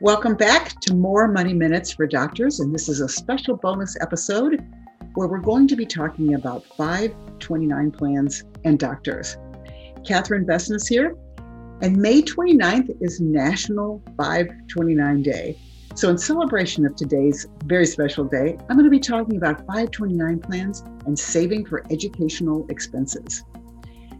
Welcome back to more Money Minutes for Doctors, and this is a special bonus episode where we're going to be talking about 529 plans and doctors. Catherine Besin is here, and May 29th is National 529 Day. So in celebration of today's very special day, I'm going to be talking about 529 plans and saving for educational expenses.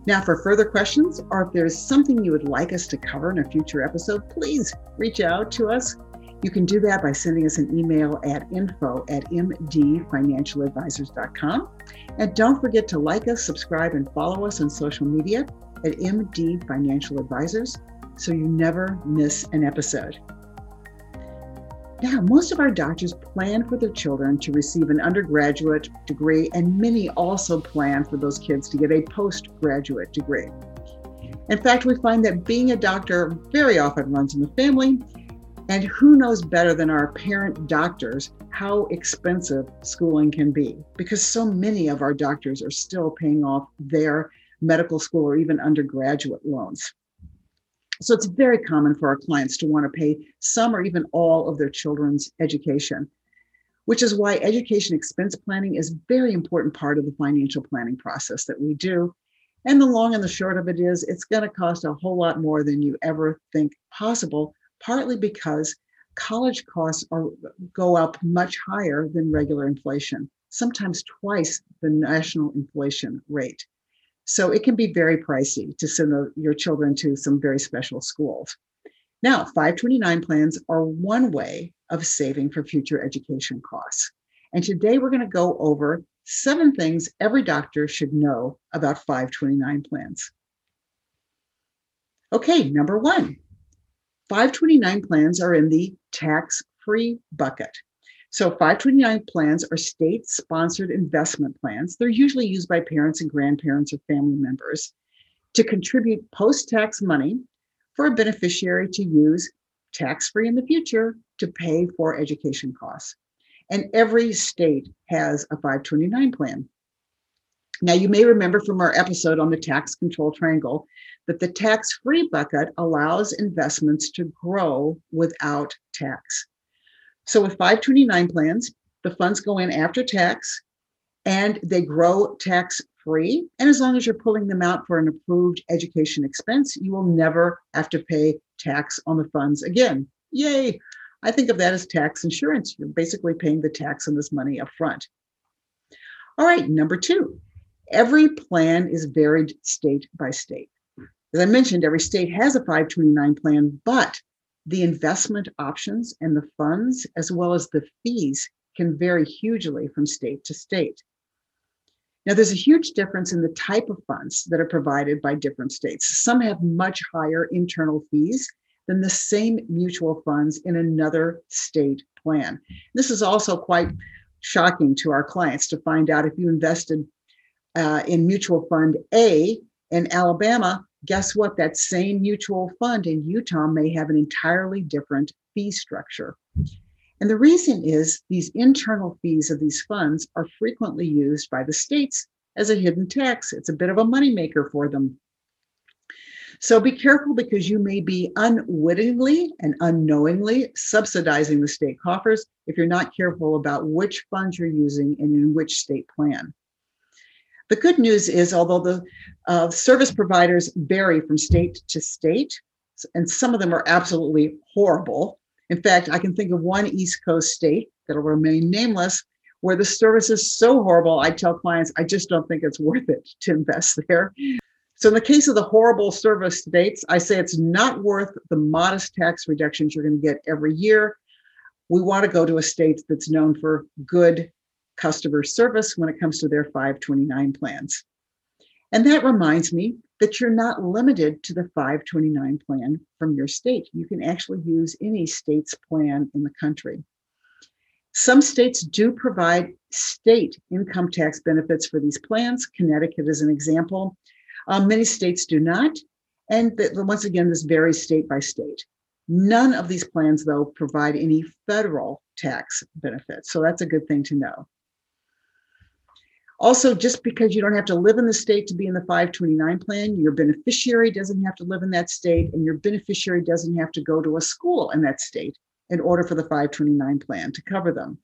Now, for further questions, or if there's something you would like us to cover in a future episode, please reach out to us. You can do that by sending us an email at info@mdfinancialadvisors.com. And don't forget to like us, subscribe, and follow us on social media at MD Financial Advisors so you never miss an episode. Now, most of our doctors plan for their children to receive an undergraduate degree, and many also plan for those kids to get a postgraduate degree. In fact, we find that being a doctor very often runs in the family, and who knows better than our parent doctors how expensive schooling can be, because so many of our doctors are still paying off their medical school or even undergraduate loans. So it's very common for our clients to want to pay some or even all of their children's education, which is why education expense planning is a very important part of the financial planning process that we do. And the long and the short of it is, it's going to cost a whole lot more than you ever think possible, partly because college costs go up much higher than regular inflation, sometimes twice the national inflation rate. So it can be very pricey to send your children to some very special schools. Now, 529 plans are one way of saving for future education costs. And today we're going to go over 7 things every doctor should know about 529 plans. Okay, number 1, 529 plans are in the tax-free bucket. So 529 plans are state-sponsored investment plans. They're usually used by parents and grandparents or family members to contribute post-tax money for a beneficiary to use tax-free in the future to pay for education costs. And every state has a 529 plan. Now, you may remember from our episode on the tax control triangle that the tax-free bucket allows investments to grow without tax. So with 529 plans, the funds go in after tax and they grow tax-free. And as long as you're pulling them out for an approved education expense, you will never have to pay tax on the funds again. Yay! I think of that as tax insurance. You're basically paying the tax on this money up front. All right, number 2, every plan is varied state by state. As I mentioned, every state has a 529 plan, but the investment options and the funds, as well as the fees, can vary hugely from state to state. Now, there's a huge difference in the type of funds that are provided by different states. Some have much higher internal fees than the same mutual funds in another state plan. This is also quite shocking to our clients to find out if you invested in mutual fund A in Alabama, guess what? That same mutual fund in Utah may have an entirely different fee structure. And the reason is these internal fees of these funds are frequently used by the states as a hidden tax. It's a bit of a moneymaker for them. So be careful, because you may be unwittingly and unknowingly subsidizing the state coffers if you're not careful about which funds you're using and in which state plan. The good news is, although the service providers vary from state to state, and some of them are absolutely horrible. In fact, I can think of one East Coast state that'll remain nameless where the service is so horrible, I tell clients, I just don't think it's worth it to invest there. So in the case of the horrible service states, I say it's not worth the modest tax reductions you're going to get every year. We want to go to a state that's known for good customer service when it comes to their 529 plans. And that reminds me that you're not limited to the 529 plan from your state. You can actually use any state's plan in the country. Some states do provide state income tax benefits for these plans. Connecticut is an example. Many states do not. And once again, this varies state by state. None of these plans, though, provide any federal tax benefits. So that's a good thing to know. Also, just because you don't have to live in the state to be in the 529 plan, your beneficiary doesn't have to live in that state, and your beneficiary doesn't have to go to a school in that state in order for the 529 plan to cover them.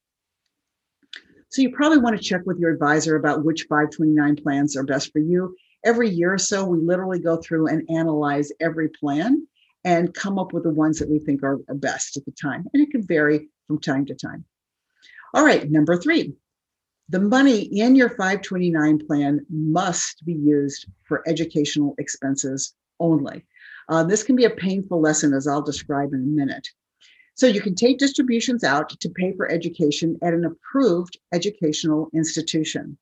So you probably want to check with your advisor about which 529 plans are best for you. Every year or so, we literally go through and analyze every plan and come up with the ones that we think are best at the time. And it can vary from time to time. All right, number three, the money in your 529 plan must be used for educational expenses only. This can be a painful lesson, as I'll describe in a minute. So you can take distributions out to pay for education at an approved educational institution.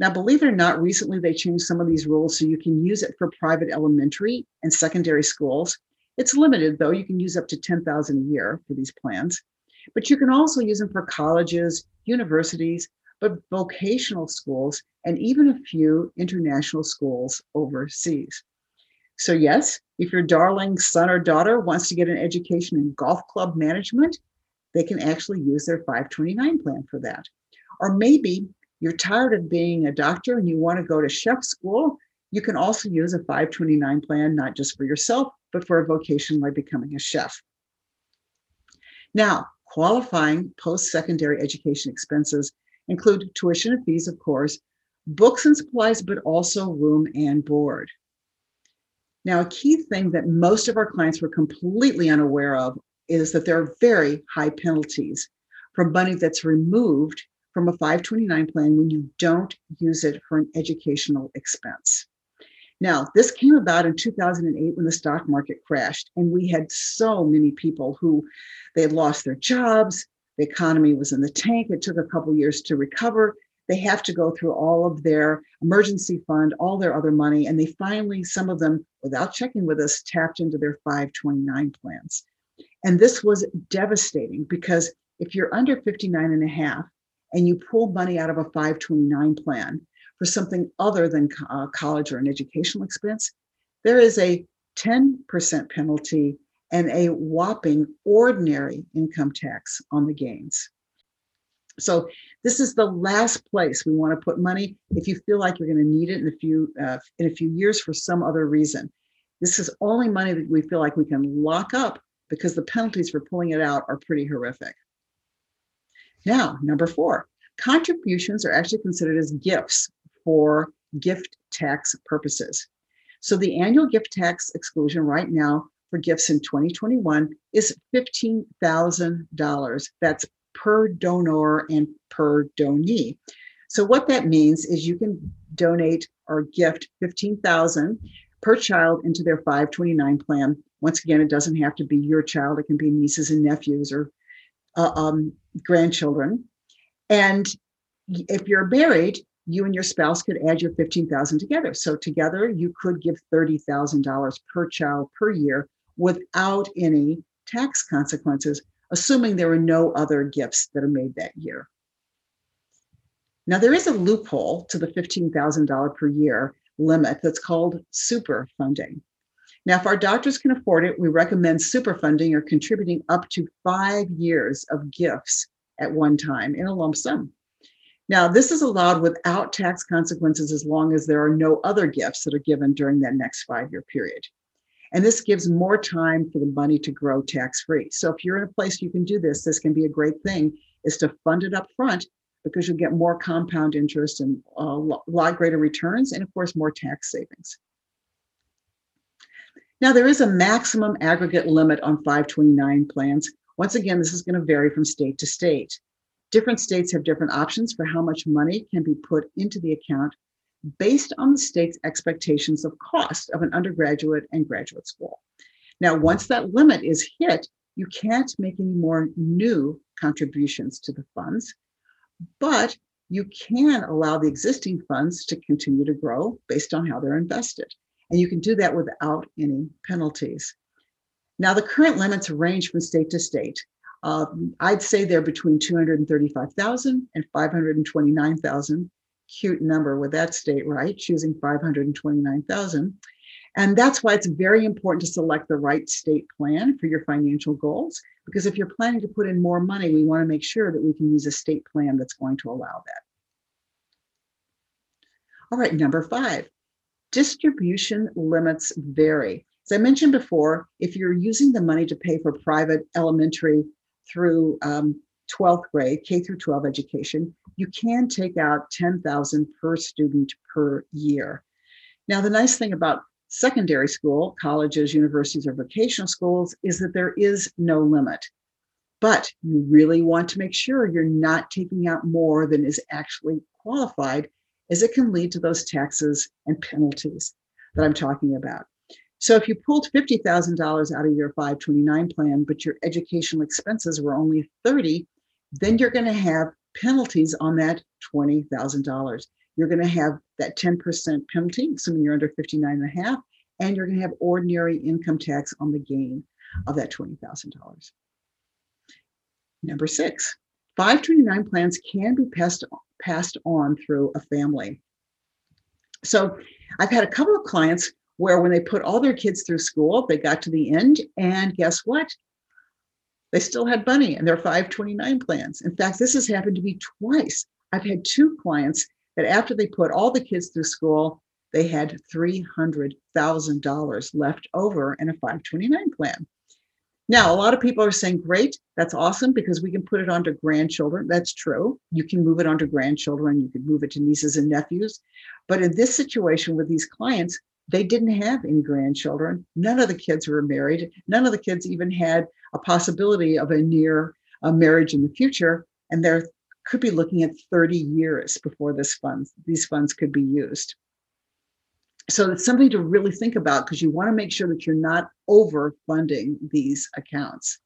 Now, believe it or not, recently they changed some of these rules so you can use it for private elementary and secondary schools. It's limited, though. You can use up to $10,000 a year for these plans, but you can also use them for colleges, universities, but vocational schools, and even a few international schools overseas. So yes, if your darling son or daughter wants to get an education in golf club management, they can actually use their 529 plan for that. Or maybe you're tired of being a doctor and you want to go to chef school, you can also use a 529 plan, not just for yourself, but for a vocation like becoming a chef. Now, qualifying post-secondary education expenses include tuition and fees, of course, books and supplies, but also room and board. Now, a key thing that most of our clients were completely unaware of is that there are very high penalties for money that's removed from a 529 plan when you don't use it for an educational expense. Now, this came about in 2008 when the stock market crashed, and we had so many people who they had lost their jobs, the economy was in the tank, it took a couple years to recover. They have to go through all of their emergency fund, all their other money, and they finally, some of them, without checking with us, tapped into their 529 plans. And this was devastating because if you're under 59.5 and you pull money out of a 529 plan for something other than college or an educational expense, there is a 10% penalty and a whopping ordinary income tax on the gains. So this is the last place we want to put money if you feel like you're going to need it in a few years for some other reason. This is only money that we feel like we can lock up because the penalties for pulling it out are pretty horrific. Now, number four, contributions are actually considered as gifts for gift tax purposes. So the annual gift tax exclusion right now for gifts in 2021 is $15,000. That's per donor and per donee. So what that means is you can donate or gift $15,000 per child into their 529 plan. Once again, it doesn't have to be your child. It can be nieces and nephews or grandchildren. And if you're married, you and your spouse could add your $15,000 together. So together you could give $30,000 per child per year without any tax consequences, assuming there were no other gifts that are made that year. Now, there is a loophole to the $15,000 per year limit that's called super funding. Now, if our doctors can afford it, we recommend super funding or contributing up to 5 years of gifts at one time in a lump sum. Now, this is allowed without tax consequences as long as there are no other gifts that are given during that next 5-year period. And this gives more time for the money to grow tax-free. So if you're in a place you can do this, this can be a great thing, is to fund it up front because you'll get more compound interest and a lot greater returns and, of course, more tax savings. Now, there is a maximum aggregate limit on 529 plans. Once again, this is going to vary from state to state. Different states have different options for how much money can be put into the account based on the state's expectations of cost of an undergraduate and graduate school. Now, once that limit is hit, you can't make any more new contributions to the funds, but you can allow the existing funds to continue to grow based on how they're invested. And you can do that without any penalties. Now, the current limits range from state to state. I'd say they're between $235,000 and $529,000. Cute number with that state, right? Choosing $529,000. And that's why it's very important to select the right state plan for your financial goals, because if you're planning to put in more money, we want to make sure that we can use a state plan that's going to allow that. All right, number five, distribution limits vary. As I mentioned before, if you're using the money to pay for private elementary through 12th grade, K through 12 education, you can take out $10,000 per student per year. Now, the nice thing about secondary school, colleges, universities, or vocational schools is that there is no limit. But you really want to make sure you're not taking out more than is actually qualified, as it can lead to those taxes and penalties that I'm talking about. So if you pulled $50,000 out of your 529 plan, but your educational expenses were only $30,000, then you're going to have penalties on that $20,000. You're going to have that 10% penalty, assuming you're under 59.5, and you're going to have ordinary income tax on the gain of that $20,000. Number six, 529 plans can be passed on through a family. So I've had a couple of clients where when they put all their kids through school, they got to the end, and guess what? They still had money in their 529 plans. In fact, this has happened to me twice. I've had two clients that after they put all the kids through school, they had $300,000 left over in a 529 plan. Now, a lot of people are saying, great, that's awesome because we can put it onto grandchildren. That's true. You can move it onto grandchildren. You can move it to nieces and nephews. But in this situation with these clients, they didn't have any grandchildren. None of the kids were married. None of the kids even had a possibility of a near marriage in the future. And there could be looking at 30 years before these funds could be used. So it's something to really think about because you want to make sure that you're not overfunding these accounts.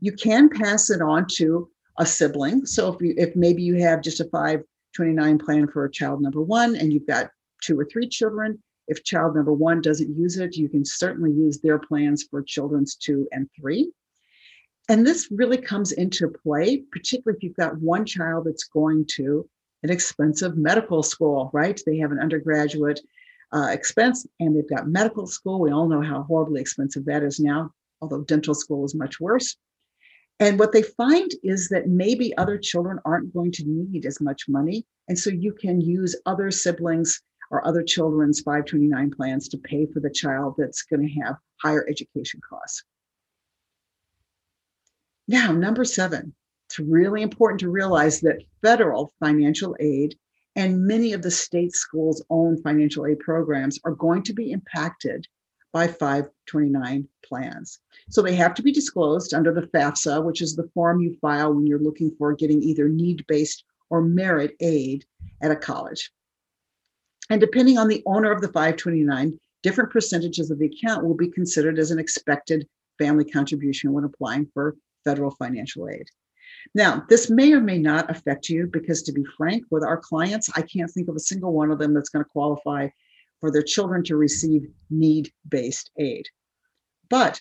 You can pass it on to a sibling. So if maybe you have just a 529 plan for child number one and you've got two or three children, if child number one doesn't use it, you can certainly use their plans for children 2 and 3. And this really comes into play, particularly if you've got one child that's going to an expensive medical school, right? They have an undergraduate expense and they've got medical school. We all know how horribly expensive that is now, although dental school is much worse. And what they find is that maybe other children aren't going to need as much money. And so you can use other siblings or other children's 529 plans to pay for the child that's going to have higher education costs. Now, number seven, it's really important to realize that federal financial aid and many of the state schools' own financial aid programs are going to be impacted by 529 plans. So they have to be disclosed under the FAFSA, which is the form you file when you're looking for getting either need-based or merit aid at a college. And depending on the owner of the 529, different percentages of the account will be considered as an expected family contribution when applying for federal financial aid. Now, this may or may not affect you because, to be frank, with our clients, I can't think of a single one of them that's going to qualify for their children to receive need-based aid. But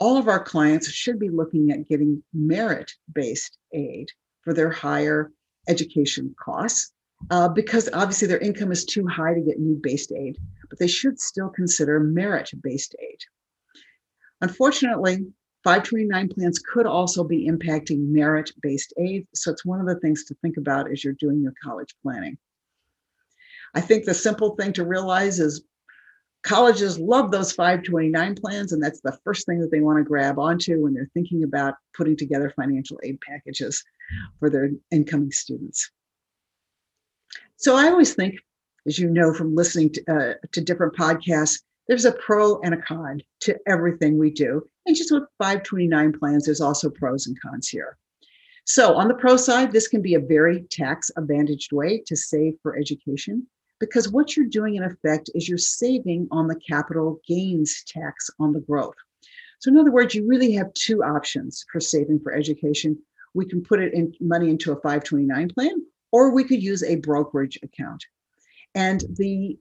all of our clients should be looking at getting merit-based aid for their higher education costs because obviously their income is too high to get need-based aid, but they should still consider merit-based aid. Unfortunately, 529 plans could also be impacting merit-based aid. So it's one of the things to think about as you're doing your college planning. I think the simple thing to realize is colleges love those 529 plans, and that's the first thing that they want to grab onto when they're thinking about putting together financial aid packages for their incoming students. So I always think, as you know from listening to different podcasts, there's a pro and a con to everything we do. And just with 529 plans, there's also pros and cons here. So on the pro side, this can be a very tax-advantaged way to save for education because what you're doing in effect is you're saving on the capital gains tax on the growth. So in other words, you really have two options for saving for education. We can put money into a 529 plan, or we could use a brokerage account. And the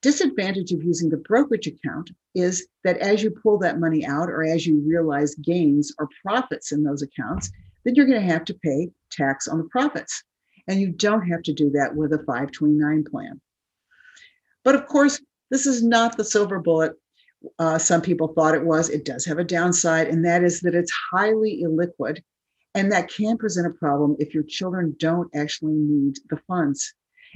disadvantage of using the brokerage account is that as you pull that money out or as you realize gains or profits in those accounts, then you're going to have to pay tax on the profits. And you don't have to do that with a 529 plan. But of course, this is not the silver bullet some people thought it was. It does have a downside, and that is that it's highly illiquid. And that can present a problem if your children don't actually need the funds.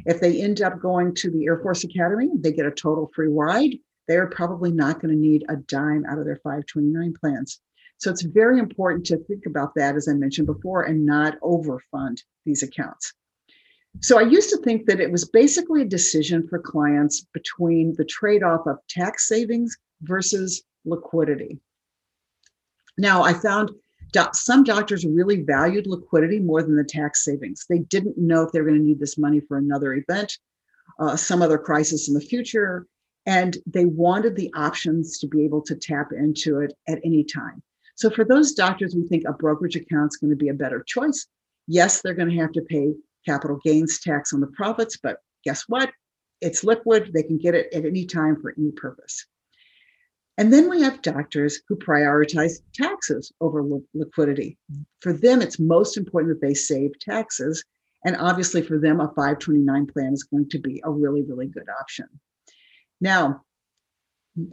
If they end up going to the Air Force Academy, they get a total free ride, they're probably not going to need a dime out of their 529 plans. So it's very important to think about that, as I mentioned before, and not overfund these accounts. So I used to think that it was basically a decision for clients between the trade-off of tax savings versus liquidity. Now, I found some doctors really valued liquidity more than the tax savings. They didn't know if they were going to need this money for another event, some other crisis in the future, and they wanted the options to be able to tap into it at any time. So for those doctors, we think a brokerage account is going to be a better choice. Yes, they're going to have to pay capital gains tax on the profits, but guess what? It's liquid. They can get it at any time for any purpose. And then we have doctors who prioritize taxes over liquidity. For them, it's most important that they save taxes. And obviously for them, a 529 plan is going to be a really, really good option. Now,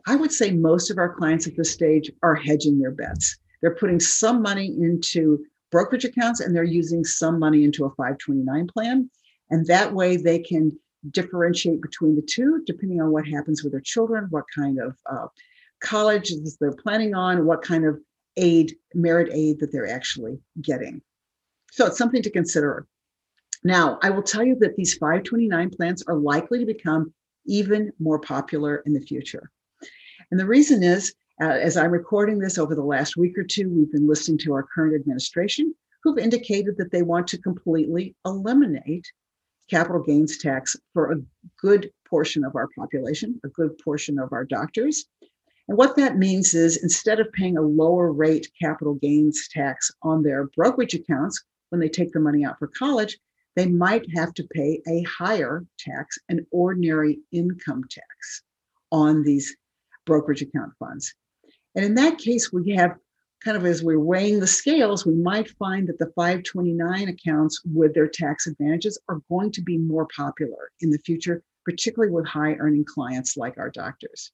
I would say most of our clients at this stage are hedging their bets. They're putting some money into brokerage accounts and they're using some money into a 529 plan. And that way they can differentiate between the two, depending on what happens with their children, what kind of college they're planning on, what kind of aid, merit aid that they're actually getting. So it's something to consider. Now, I will tell you that these 529 plans are likely to become even more popular in the future. And the reason is, as I'm recording this over the last week or two, we've been listening to our current administration, who've indicated that they want to completely eliminate capital gains tax for a good portion of our population, a good portion of our doctors. And what that means is instead of paying a lower rate capital gains tax on their brokerage accounts when they take the money out for college, they might have to pay a higher tax, an ordinary income tax on these brokerage account funds. And in that case, we have kind of, as we're weighing the scales, we might find that the 529 accounts with their tax advantages are going to be more popular in the future, particularly with high earning clients like our doctors.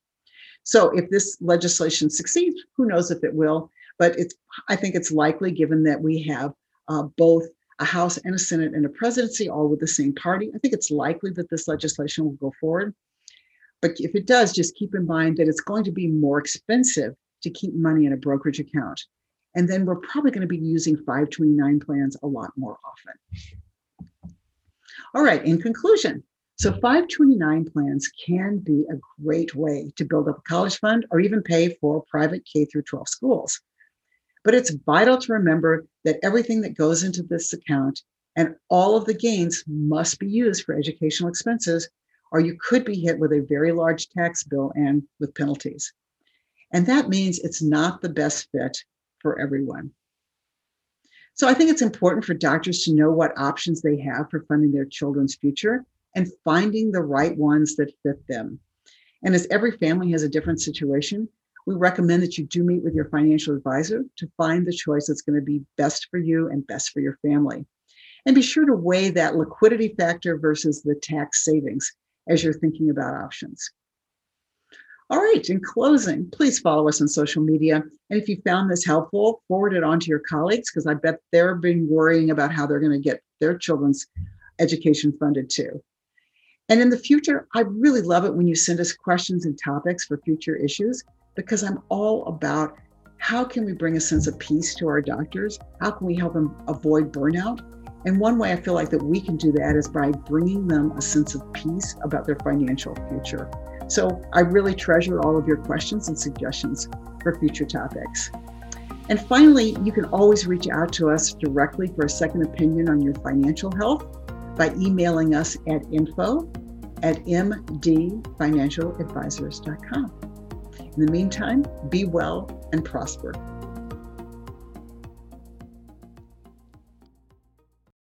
So if this legislation succeeds, who knows if it will, but I think it's likely given that we have both a House and a Senate and a presidency all with the same party. I think it's likely that this legislation will go forward. But if it does, just keep in mind that it's going to be more expensive to keep money in a brokerage account. And then we're probably going to be using 529 plans a lot more often. All right, in conclusion, so 529 plans can be a great way to build up a college fund or even pay for private K-12 schools. But it's vital to remember that everything that goes into this account and all of the gains must be used for educational expenses, or you could be hit with a very large tax bill and with penalties. And that means it's not the best fit for everyone. So I think it's important for doctors to know what options they have for funding their children's future and finding the right ones that fit them. And as every family has a different situation, we recommend that you do meet with your financial advisor to find the choice that's going to be best for you and best for your family. And be sure to weigh that liquidity factor versus the tax savings as you're thinking about options. All right, in closing, please follow us on social media. And if you found this helpful, forward it on to your colleagues, because I bet they're been worrying about how they're going to get their children's education funded too. And in the future, I really love it when you send us questions and topics for future issues, because I'm all about how can we bring a sense of peace to our doctors? How can we help them avoid burnout? And one way I feel like that we can do that is by bringing them a sense of peace about their financial future. So I really treasure all of your questions and suggestions for future topics. And finally, you can always reach out to us directly for a second opinion on your financial health by emailing us at info@mdfinancialadvisors.com. In the meantime, be well and prosper.